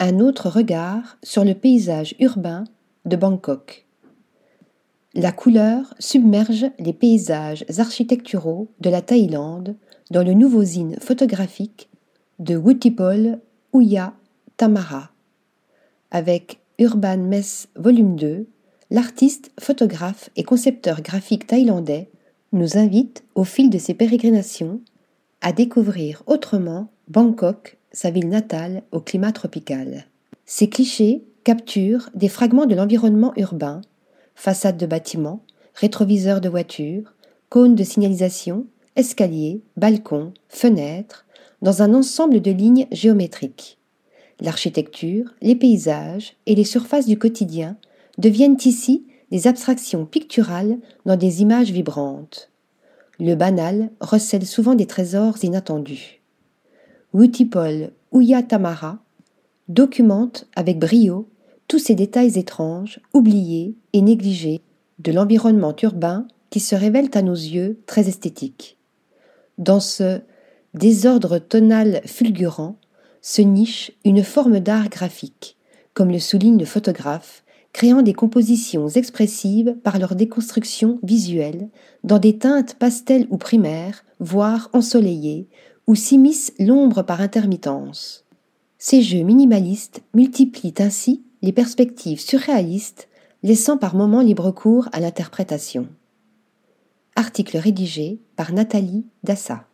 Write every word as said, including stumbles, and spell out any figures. un autre regard sur le paysage urbain de Bangkok. La couleur submerge les paysages architecturaux de la Thaïlande dans le nouveau zine photographique de Wuthipol Ujathammarat. Avec Urban Mess Volume deux, l'artiste, photographe et concepteur graphique thaïlandais nous invite, au fil de ses pérégrinations, à découvrir autrement Bangkok, sa ville natale au climat tropical. Ces clichés capturent des fragments de l'environnement urbain, façades de bâtiments, rétroviseurs de voitures, cônes de signalisation, escaliers, balcons, fenêtres, dans un ensemble de lignes géométriques. L'architecture, les paysages et les surfaces du quotidien deviennent ici des abstractions picturales dans des images vibrantes. Le banal recèle souvent des trésors inattendus. Wuthipol Ujathammarat documente avec brio tous ces détails étranges, oubliés et négligés de l'environnement urbain qui se révèlent à nos yeux très esthétiques. Dans ce désordre tonal fulgurant se niche une forme d'art graphique, comme le souligne le photographe, créant des compositions expressives par leur déconstruction visuelle dans des teintes pastelles ou primaires, voire ensoleillées, où s'immisce l'ombre par intermittence. Ces jeux minimalistes multiplient ainsi les perspectives surréalistes, laissant par moments libre cours à l'interprétation. Article rédigé par Nathalie Dassa.